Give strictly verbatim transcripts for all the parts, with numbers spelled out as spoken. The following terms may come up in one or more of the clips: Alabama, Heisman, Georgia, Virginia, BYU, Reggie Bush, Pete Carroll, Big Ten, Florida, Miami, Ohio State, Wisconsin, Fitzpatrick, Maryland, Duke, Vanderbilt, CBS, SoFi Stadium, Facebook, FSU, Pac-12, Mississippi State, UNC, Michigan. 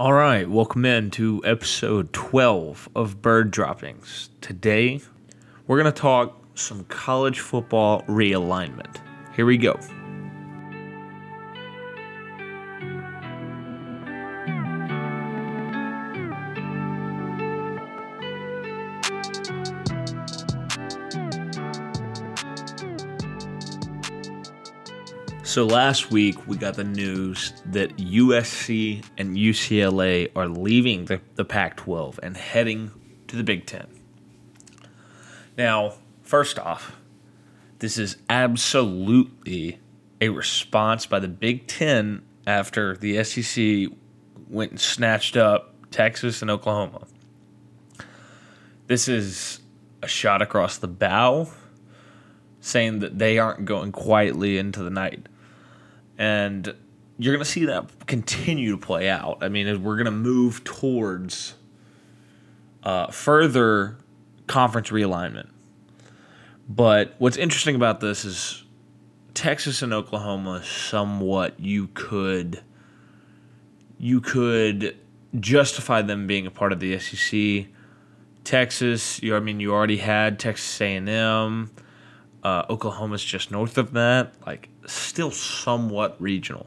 All right, welcome in to episode twelve of Bird Droppings. Today, we're going to talk some college football realignment. Here we go. So last week, we got the news that U S C and U C L A are leaving the, the Pac twelve and heading to the Big Ten. Now, first off, this is absolutely a response by the Big Ten after the S E C went and snatched up Texas and Oklahoma. This is a shot across the bow saying that they aren't going quietly into the night. And you're going to see that continue to play out. I mean, we're going to move towards uh, further conference realignment. But what's interesting about this is Texas and Oklahoma somewhat you could you could justify them being a part of the S E C. Texas, you I mean, you already had Texas A and M. Uh, Oklahoma's just north of that, like still somewhat regional.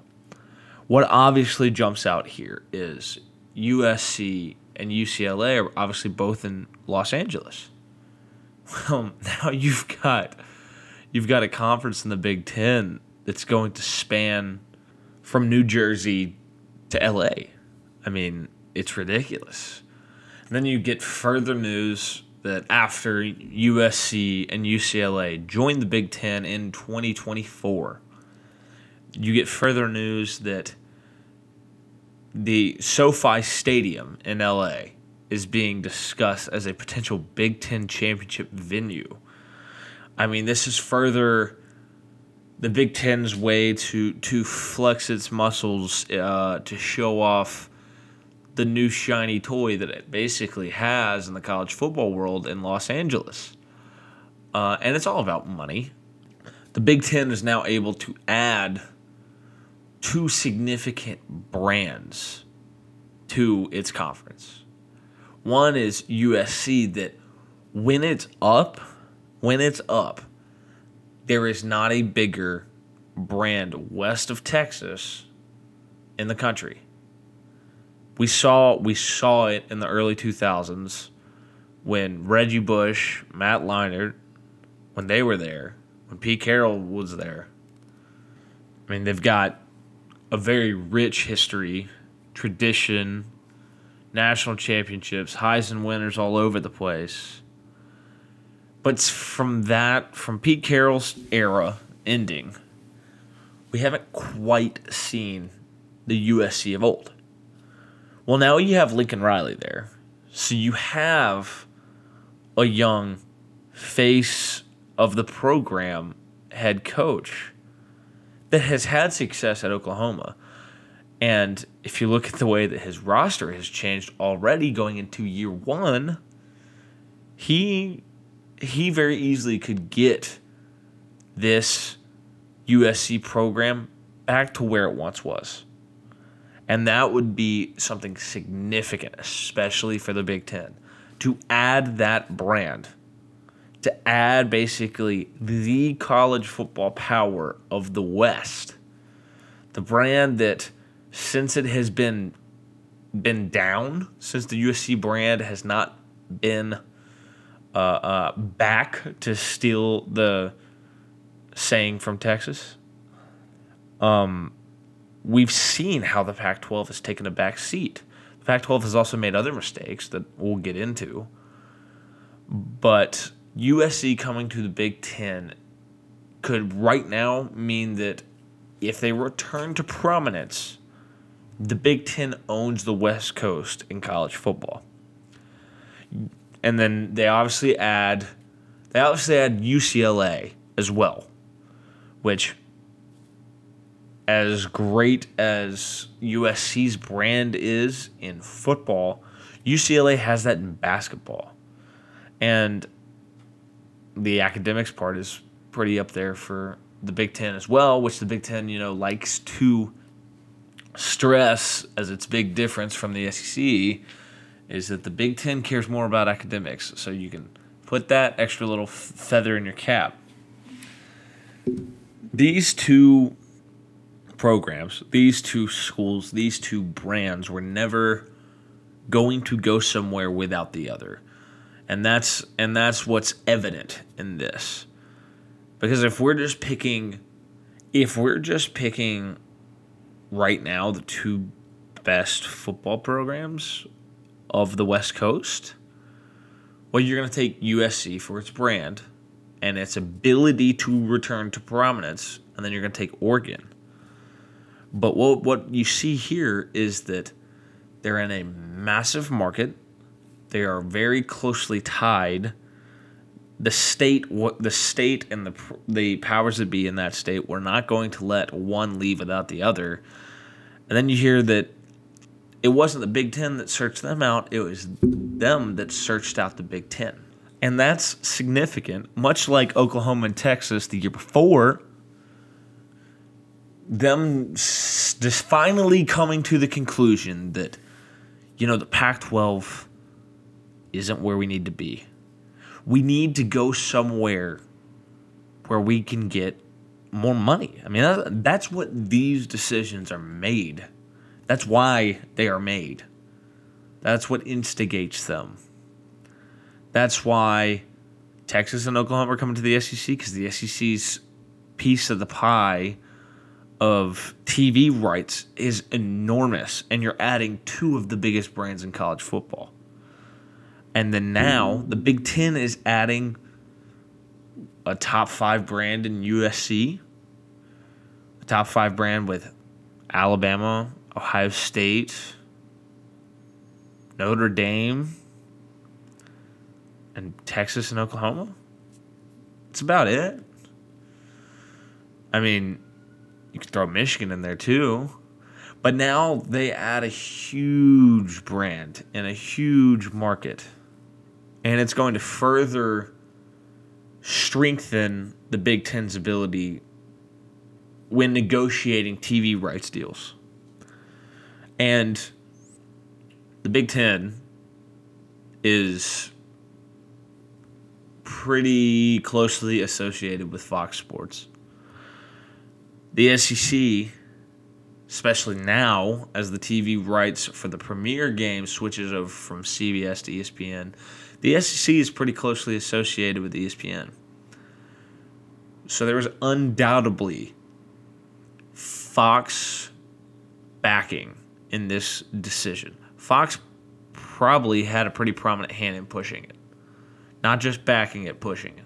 What obviously jumps out here is U S C and U C L A are obviously both in Los Angeles. Well, now you've got you've got a conference in the Big Ten that's going to span from New Jersey to L A. I mean, it's ridiculous. And then you get further news that after U S C and U C L A joined the Big Ten in twenty twenty-four, you get further news that the SoFi Stadium in L A is being discussed as a potential Big Ten championship venue. I mean, this is further the Big Ten's way to, to flex its muscles, uh, to show off the new shiny toy that it basically has in the college football world in Los Angeles. Uh, and it's all about money. The Big Ten is now able to add two significant brands to its conference. One is U S C that when it's up, when it's up, there is not a bigger brand west of Texas in the country. We saw we saw it in the early two thousands when Reggie Bush, Matt Leinart, when they were there, when Pete Carroll was there. I mean, they've got a very rich history, tradition, national championships, Heisman winners all over the place. But from that, from Pete Carroll's era ending, we haven't quite seen the U S C of old. Well, now you have Lincoln Riley there. So you have a young face of the program head coach that has had success at Oklahoma. And if you look at the way that his roster has changed already going into year one, he he very easily could get this U S C program back to where it once was. And that would be something significant, especially for the Big Ten, to add that brand, to add basically the college football power of the West, the brand that since it has been been down, since the U S C brand has not been uh, uh, back, to steal the saying from Texas, um. We've seen how the Pac twelve has taken a back seat. The Pac twelve has also made other mistakes that we'll get into. But U S C coming to the Big Ten could right now mean that if they return to prominence, the Big Ten owns the West Coast in college football. And then they obviously add, they obviously add U C L A as well, which, as great as U S C's brand is in football, U C L A has that in basketball. And the academics part is pretty up there for the Big Ten as well, which the Big Ten, you know, likes to stress as its big difference from the S E C is that the Big Ten cares more about academics. So you can put that extra little feather in your cap. These two programs, these two schools, these two brands were never going to go somewhere without the other. And that's and that's what's evident in this. Because if we're just picking if we're just picking right now the two best football programs of the West Coast, well, you're going to take U S C for its brand and its ability to return to prominence, and then you're going to take Oregon. But what what you see here is that they're in a massive market. They are very closely tied. The state, what the state and the the powers that be in that state were not going to let one leave without the other. And then you hear that it wasn't the Big Ten that searched them out; it was them that searched out the Big Ten, and that's significant. Much like Oklahoma and Texas the year before, them just finally coming to the conclusion that, you know, the Pac twelve isn't where we need to be. We need to go somewhere where we can get more money. I mean, that's what these decisions are made. That's why they are made. That's what instigates them. That's why Texas and Oklahoma are coming to the S E C, because the S E C's piece of the pie of T V rights is enormous, and you're adding two of the biggest brands in college football. And then now the Big Ten is adding a top five brand in U S C, a top five brand with Alabama, Ohio State, Notre Dame, and Texas and Oklahoma. That's about it. I mean, you could throw Michigan in there too. But now they add a huge brand and a huge market. And it's going to further strengthen the Big Ten's ability when negotiating T V rights deals. And the Big Ten is pretty closely associated with Fox Sports. The S E C, especially now as the T V rights for the Premier game switches over from C B S to E S P N, the S E C is pretty closely associated with E S P N. So there was undoubtedly Fox backing in this decision. Fox probably had a pretty prominent hand in pushing it. Not just backing it, pushing it.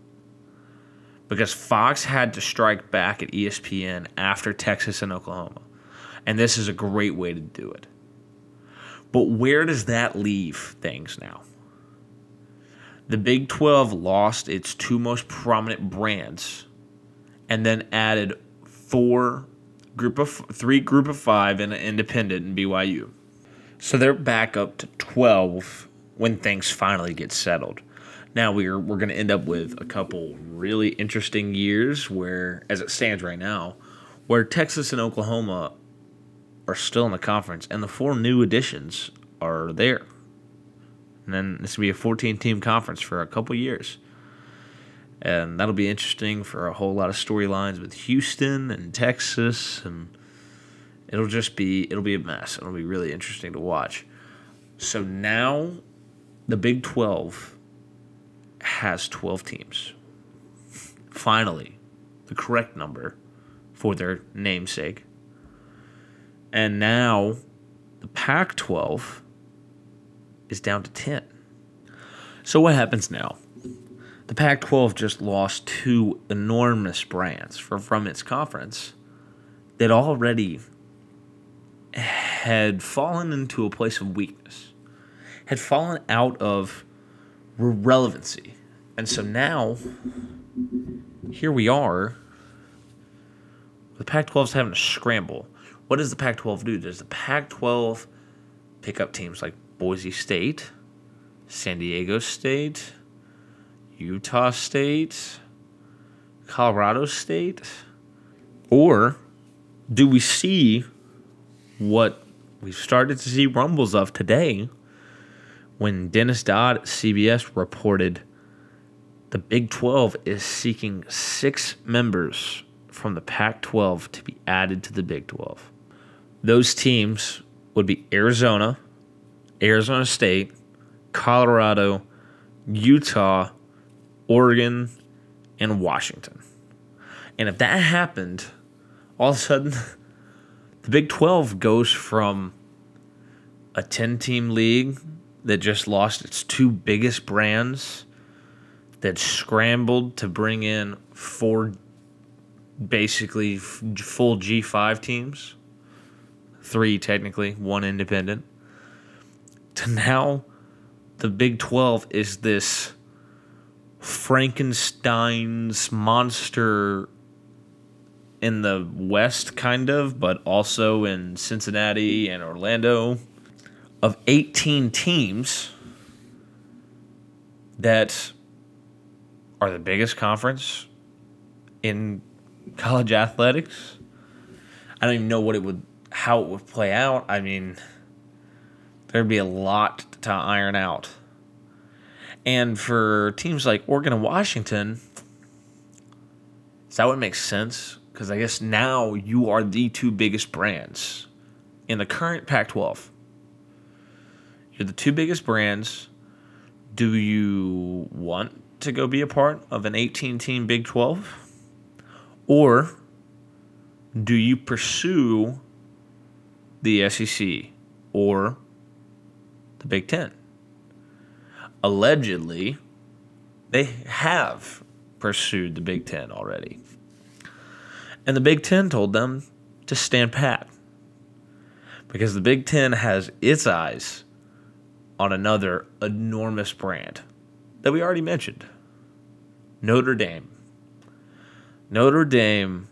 Because Fox had to strike back at E S P N after Texas and Oklahoma. And this is a great way to do it. But where does that leave things now? The Big twelve lost its two most prominent brands and then added four group of three group of five and an independent in B Y U. So they're back up to twelve when things finally get settled. Now we're we're going to end up with a couple really interesting years where, as it stands right now, where Texas and Oklahoma are still in the conference and the four new additions are there. And then this will be a fourteen-team conference for a couple years. And that'll be interesting for a whole lot of storylines with Houston and Texas. And it'll just be it'll be a mess. It'll be really interesting to watch. So now the Big twelve has twelve teams. Finally, the correct number for their namesake. And now the Pac twelve is down to ten. So what happens now? The Pac twelve just lost two enormous brands for, from its conference that already had fallen into a place of weakness, had fallen out of relevancy. And so now, here we are, the Pac twelve's having a scramble. What does the Pac twelve do? Does the Pac twelve pick up teams like Boise State, San Diego State, Utah State, Colorado State? Or do we see what we started to see rumbles of today when Dennis Dodd at C B S reported the Big twelve is seeking six members from the Pac twelve to be added to the Big twelve. Those teams would be Arizona, Arizona State, Colorado, Utah, Oregon, and Washington. And if that happened, all of a sudden, the Big twelve goes from a ten-team league that just lost its two biggest brands, that scrambled to bring in four basically f- full G five teams, three technically, one independent, to now the Big twelve is this Frankenstein's monster in the West, kind of, but also in Cincinnati and Orlando, of eighteen teams that are the biggest conference in college athletics. I don't even know what it would, how it would play out. I mean, there'd be a lot to iron out. And for teams like Oregon and Washington, is that what makes sense? Because I guess now you are the two biggest brands in the current Pac twelve. You're the two biggest brands. Do you want to go be a part of an eighteen-team Big twelve? Or do you pursue the S E C or the Big Ten? Allegedly, they have pursued the Big Ten already. And the Big Ten told them to stand pat, because the Big Ten has its eyes on another enormous brand that we already mentioned, Notre Dame. Notre Dame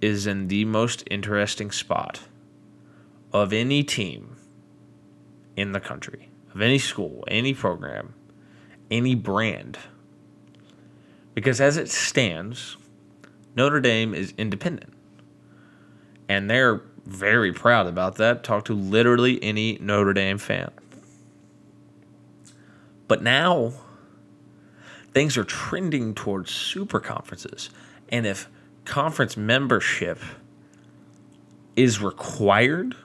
is in the most interesting spot of any team in the country, of any school, any program, any brand. Because as it stands, Notre Dame is independent. And they're very proud about that. Talk to literally any Notre Dame fan. But now, things are trending towards super conferences. And if conference membership is required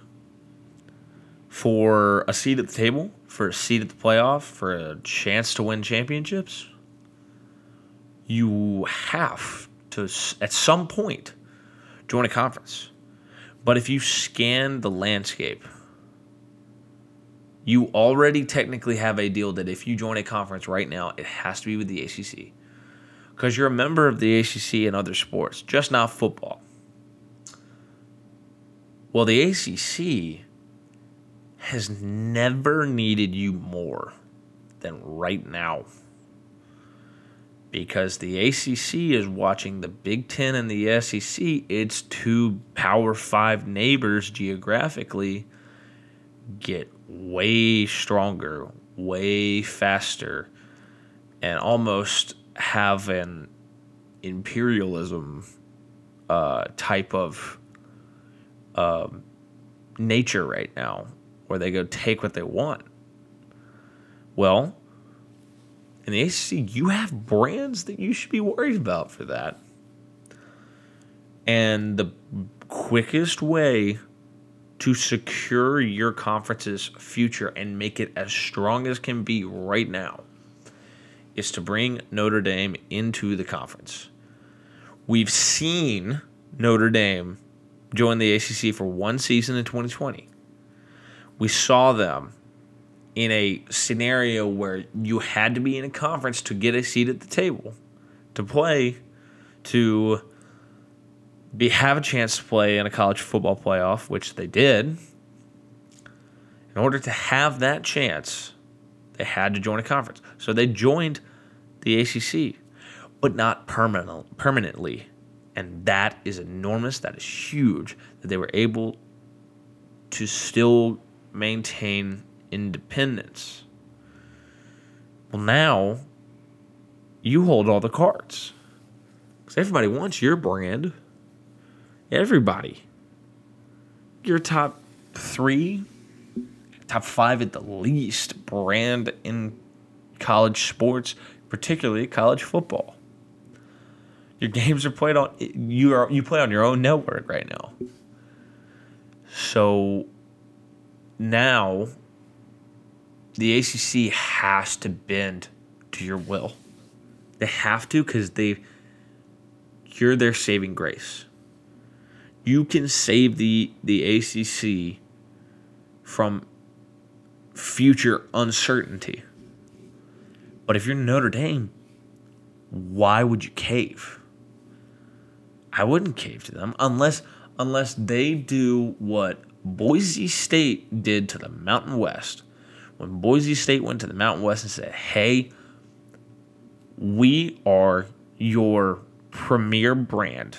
for a seat at the table, for a seat at the playoff, for a chance to win championships, you have to, at some point, join a conference. But if you scan the landscape, you already technically have a deal that if you join a conference right now, it has to be with the A C C. Because you're a member of the A C C and other sports, just not football. Well, the A C C has never needed you more than right now, because the A C C is watching the Big Ten and the S E C, its two Power Five neighbors geographically, get way stronger, way faster, and almost have an imperialism uh, type of uh, nature right now, where they go take what they want. Well, in the A C C, you have brands that you should be worried about for that. And the quickest way to secure your conference's future and make it as strong as can be right now is to bring Notre Dame into the conference. We've seen Notre Dame join the A C C for one season in twenty twenty. We saw them in a scenario where you had to be in a conference to get a seat at the table, to play, to be have a chance to play in a college football playoff, which they did. In order to have that chance, they had to join a conference. So they joined the A C C, but not permanent, permanently. And that is enormous. That is huge, that they were able to still maintain independence. Well, now you hold all the cards, because everybody wants your brand. Everybody. Your top three, top five at the least brand in college sports, particularly college football. Your games are played on you are you play on your own network right now. So now the A C C has to bend to your will. They have to, because they you're their saving grace. You can save the the A C C from future uncertainty. But if you're Notre Dame, why would you cave? I wouldn't cave to them unless unless they do what Boise State did to the Mountain West. When Boise State went to the Mountain West and said, hey, we are your premier brand.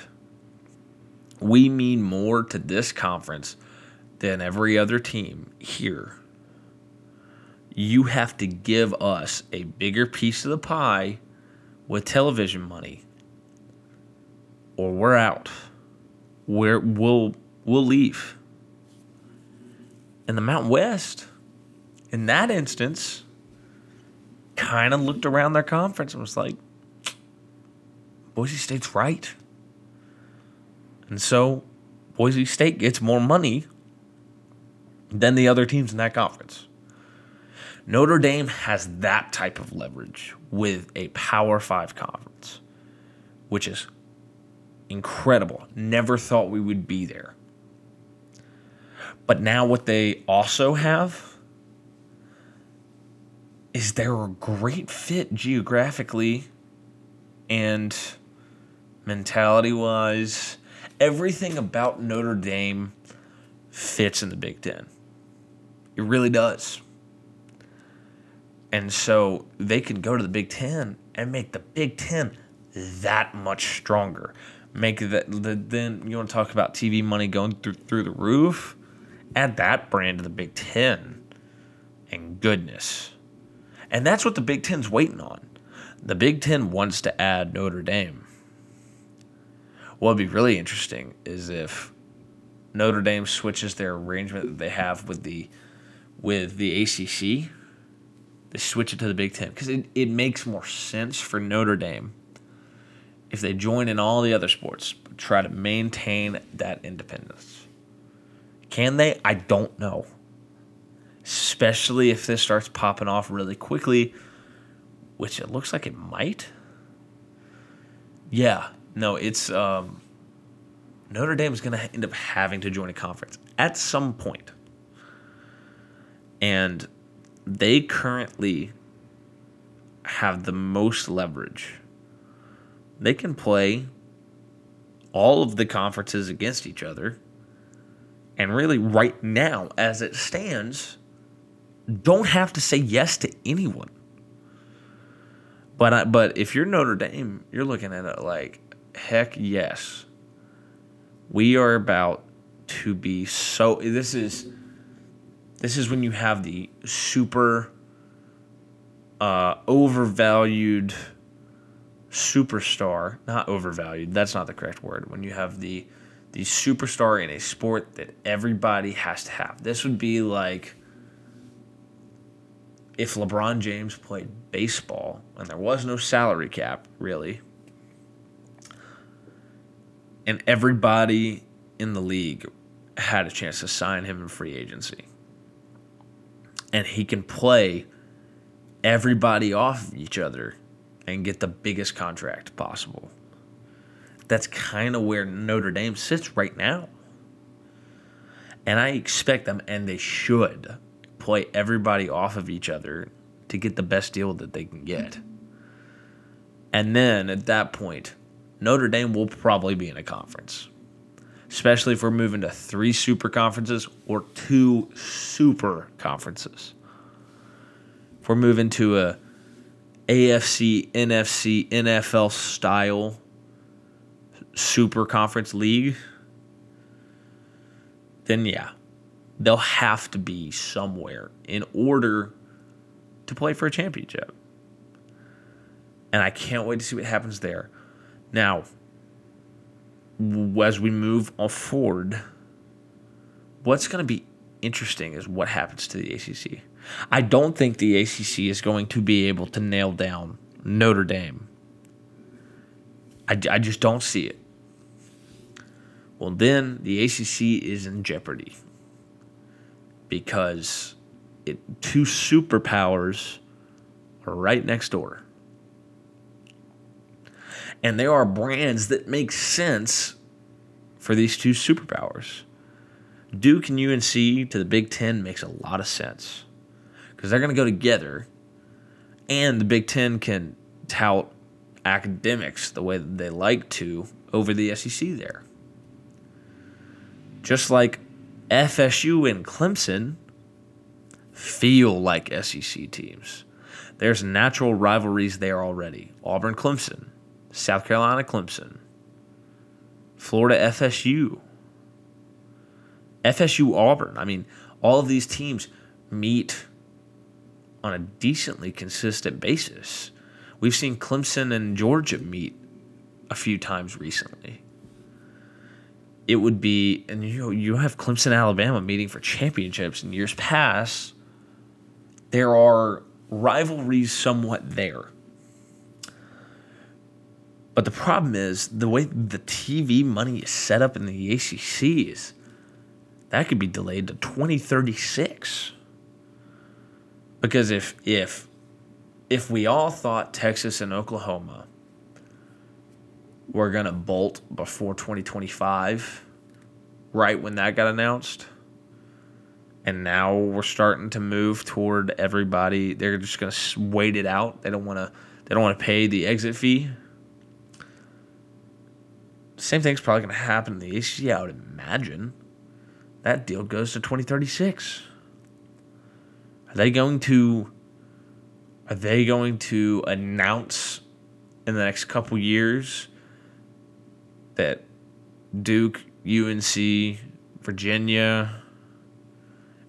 We mean more to this conference than every other team here. You have to give us a bigger piece of the pie with television money, or we're out. We're, we'll we'll leave. And the Mountain West, in that instance, kind of looked around their conference and was like, Boise State's right. And so Boise State gets more money than the other teams in that conference. Notre Dame has that type of leverage with a Power Five conference, which is incredible. Never thought we would be there. But now what they also have is they're a great fit geographically and mentality-wise. Everything about Notre Dame fits in the Big Ten. It really does. And so they could go to the Big Ten and make the Big Ten that much stronger. Make that the, then you want to talk about T V money going through through the roof? Add that brand to the Big Ten, and goodness, and that's what the Big Ten's waiting on. The Big Ten wants to add Notre Dame. What would be really interesting is if Notre Dame switches their arrangement that they have with the with the A C C. They switch it to the Big Ten because it, it makes more sense for Notre Dame if they join in all the other sports, but try to maintain that independence. Can they? I don't know. Especially if this starts popping off really quickly, which it looks like it might. Yeah, no, it's um, Notre Dame is going to end up having to join a conference at some point. And they currently have the most leverage. They can play all of the conferences against each other. And really, right now, as it stands, don't have to say yes to anyone. But, I, but if you're Notre Dame, you're looking at it like, heck yes. We are about to be so... This is... This is when you have the super uh, overvalued superstar. Not overvalued. That's not the correct word. When you have the the superstar in a sport that everybody has to have. This would be like if LeBron James played baseball and there was no salary cap, really. And everybody in the league had a chance to sign him in free agency. And he can play everybody off of each other and get the biggest contract possible. That's kind of where Notre Dame sits right now. And I expect them, and they should, play everybody off of each other to get the best deal that they can get. And then, at that point, Notre Dame will probably be in a conference. Especially if we're moving to three super conferences or two super conferences. If we're moving to a A F C, N F C, N F L style super conference league, then yeah, they'll have to be somewhere in order to play for a championship. And I can't wait to see what happens there. Now, as we move forward, what's going to be interesting is what happens to the A C C. I don't think the A C C is going to be able to nail down Notre Dame. I, I just don't see it. Well, then the A C C is in jeopardy because it, two superpowers are right next door. And there are brands that make sense for these two superpowers. Duke and U N C to the Big Ten makes a lot of sense because they're going to go together, and the Big Ten can tout academics the way that they like to over the S E C there. Just like F S U and Clemson feel like S E C teams. There's natural rivalries there already. Auburn-Clemson, South Carolina-Clemson, Florida-F S U, F S U-Auburn. I mean, all of these teams meet on a decently consistent basis. We've seen Clemson and Georgia meet a few times recently. It would be, and you know, you have Clemson, Alabama meeting for championships in years past. There are rivalries somewhat there. But the problem is the way the T V money is set up in the A C C is that could be delayed to twenty thirty-six. Because if if if we all thought Texas and Oklahoma were going to bolt before twenty twenty-five, right when that got announced, and now we're starting to move toward everybody, they're just going to wait it out. They don't want to they don't want to pay the exit fee. Same thing's probably going to happen in the A C C, I would imagine. That deal goes to twenty thirty-six. Are they going to are they going to announce in the next couple years that Duke, U N C, Virginia,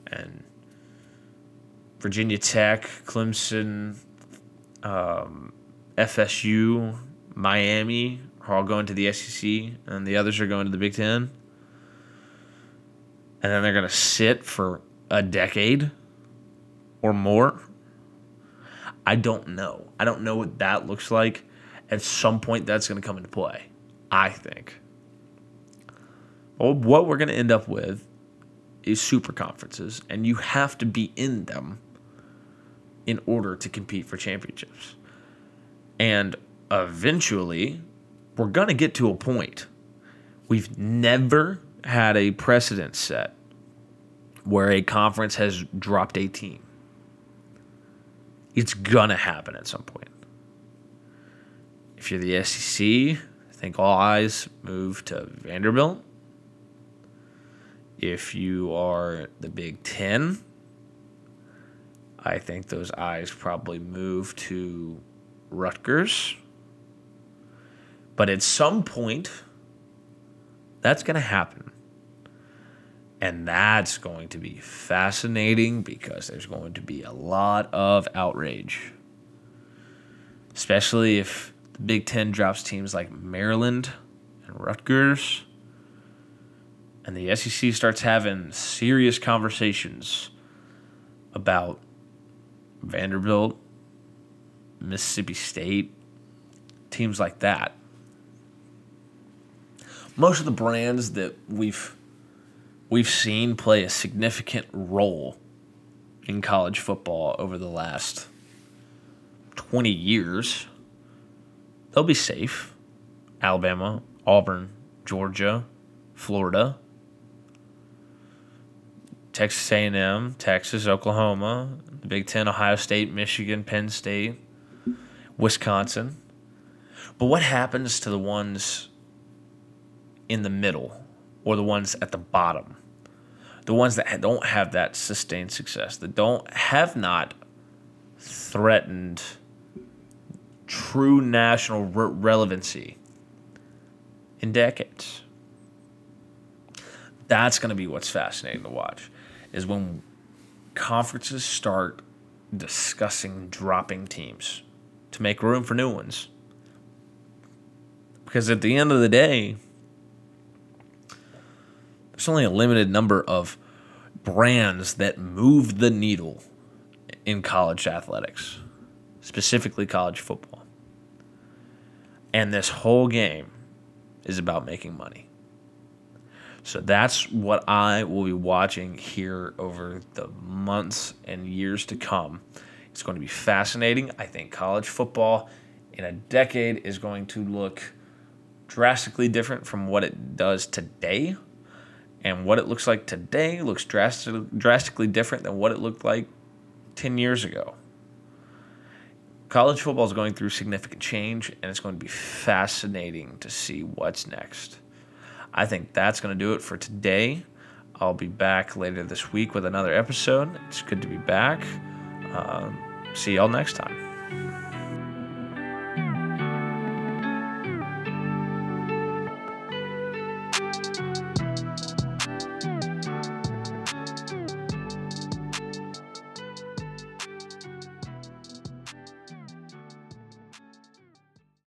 and Virginia Tech, Clemson, um, F S U, Miami are all going to the S E C, and the others are going to the Big Ten? And then they're going to sit for a decade or more? I don't know. I don't know what that looks like. At some point, that's going to come into play, I think. But what we're going to end up with is super conferences, and you have to be in them in order to compete for championships. And eventually, we're going to get to a point. We've never had a precedent set where a conference has dropped a team. It's gonna happen at some point. If you're the S E C, I think all eyes move to Vanderbilt. If you are the Big Ten, I think those eyes probably move to Rutgers. But at some point, that's going to happen. And that's going to be fascinating because there's going to be a lot of outrage. Especially if the Big Ten drops teams like Maryland and Rutgers. And the S E C starts having serious conversations about Vanderbilt, Mississippi State, teams like that. Most of the brands that we've we've seen play a significant role in college football over the last twenty years, they'll be safe. Alabama, Auburn, Georgia, Florida, Texas A and M, Texas, Oklahoma, the Big Ten, Ohio State, Michigan, Penn State, Wisconsin. But what happens to the ones in the middle, or the ones at the bottom, the ones that don't have that sustained success, that don't have not threatened true national re- relevancy in decades? That's going to be what's fascinating to watch, is when conferences start discussing dropping teams to make room for new ones. Because at the end of the day, there's only a limited number of brands that move the needle in college athletics, specifically college football. And this whole game is about making money. So that's what I will be watching here over the months and years to come. It's going to be fascinating. I think college football in a decade is going to look drastically different from what it does today. And what it looks like today looks drastic, drastically different than what it looked like ten years ago. College football is going through significant change, and it's going to be fascinating to see what's next. I think that's going to do it for today. I'll be back later this week with another episode. It's good to be back. Uh, see y'all next time.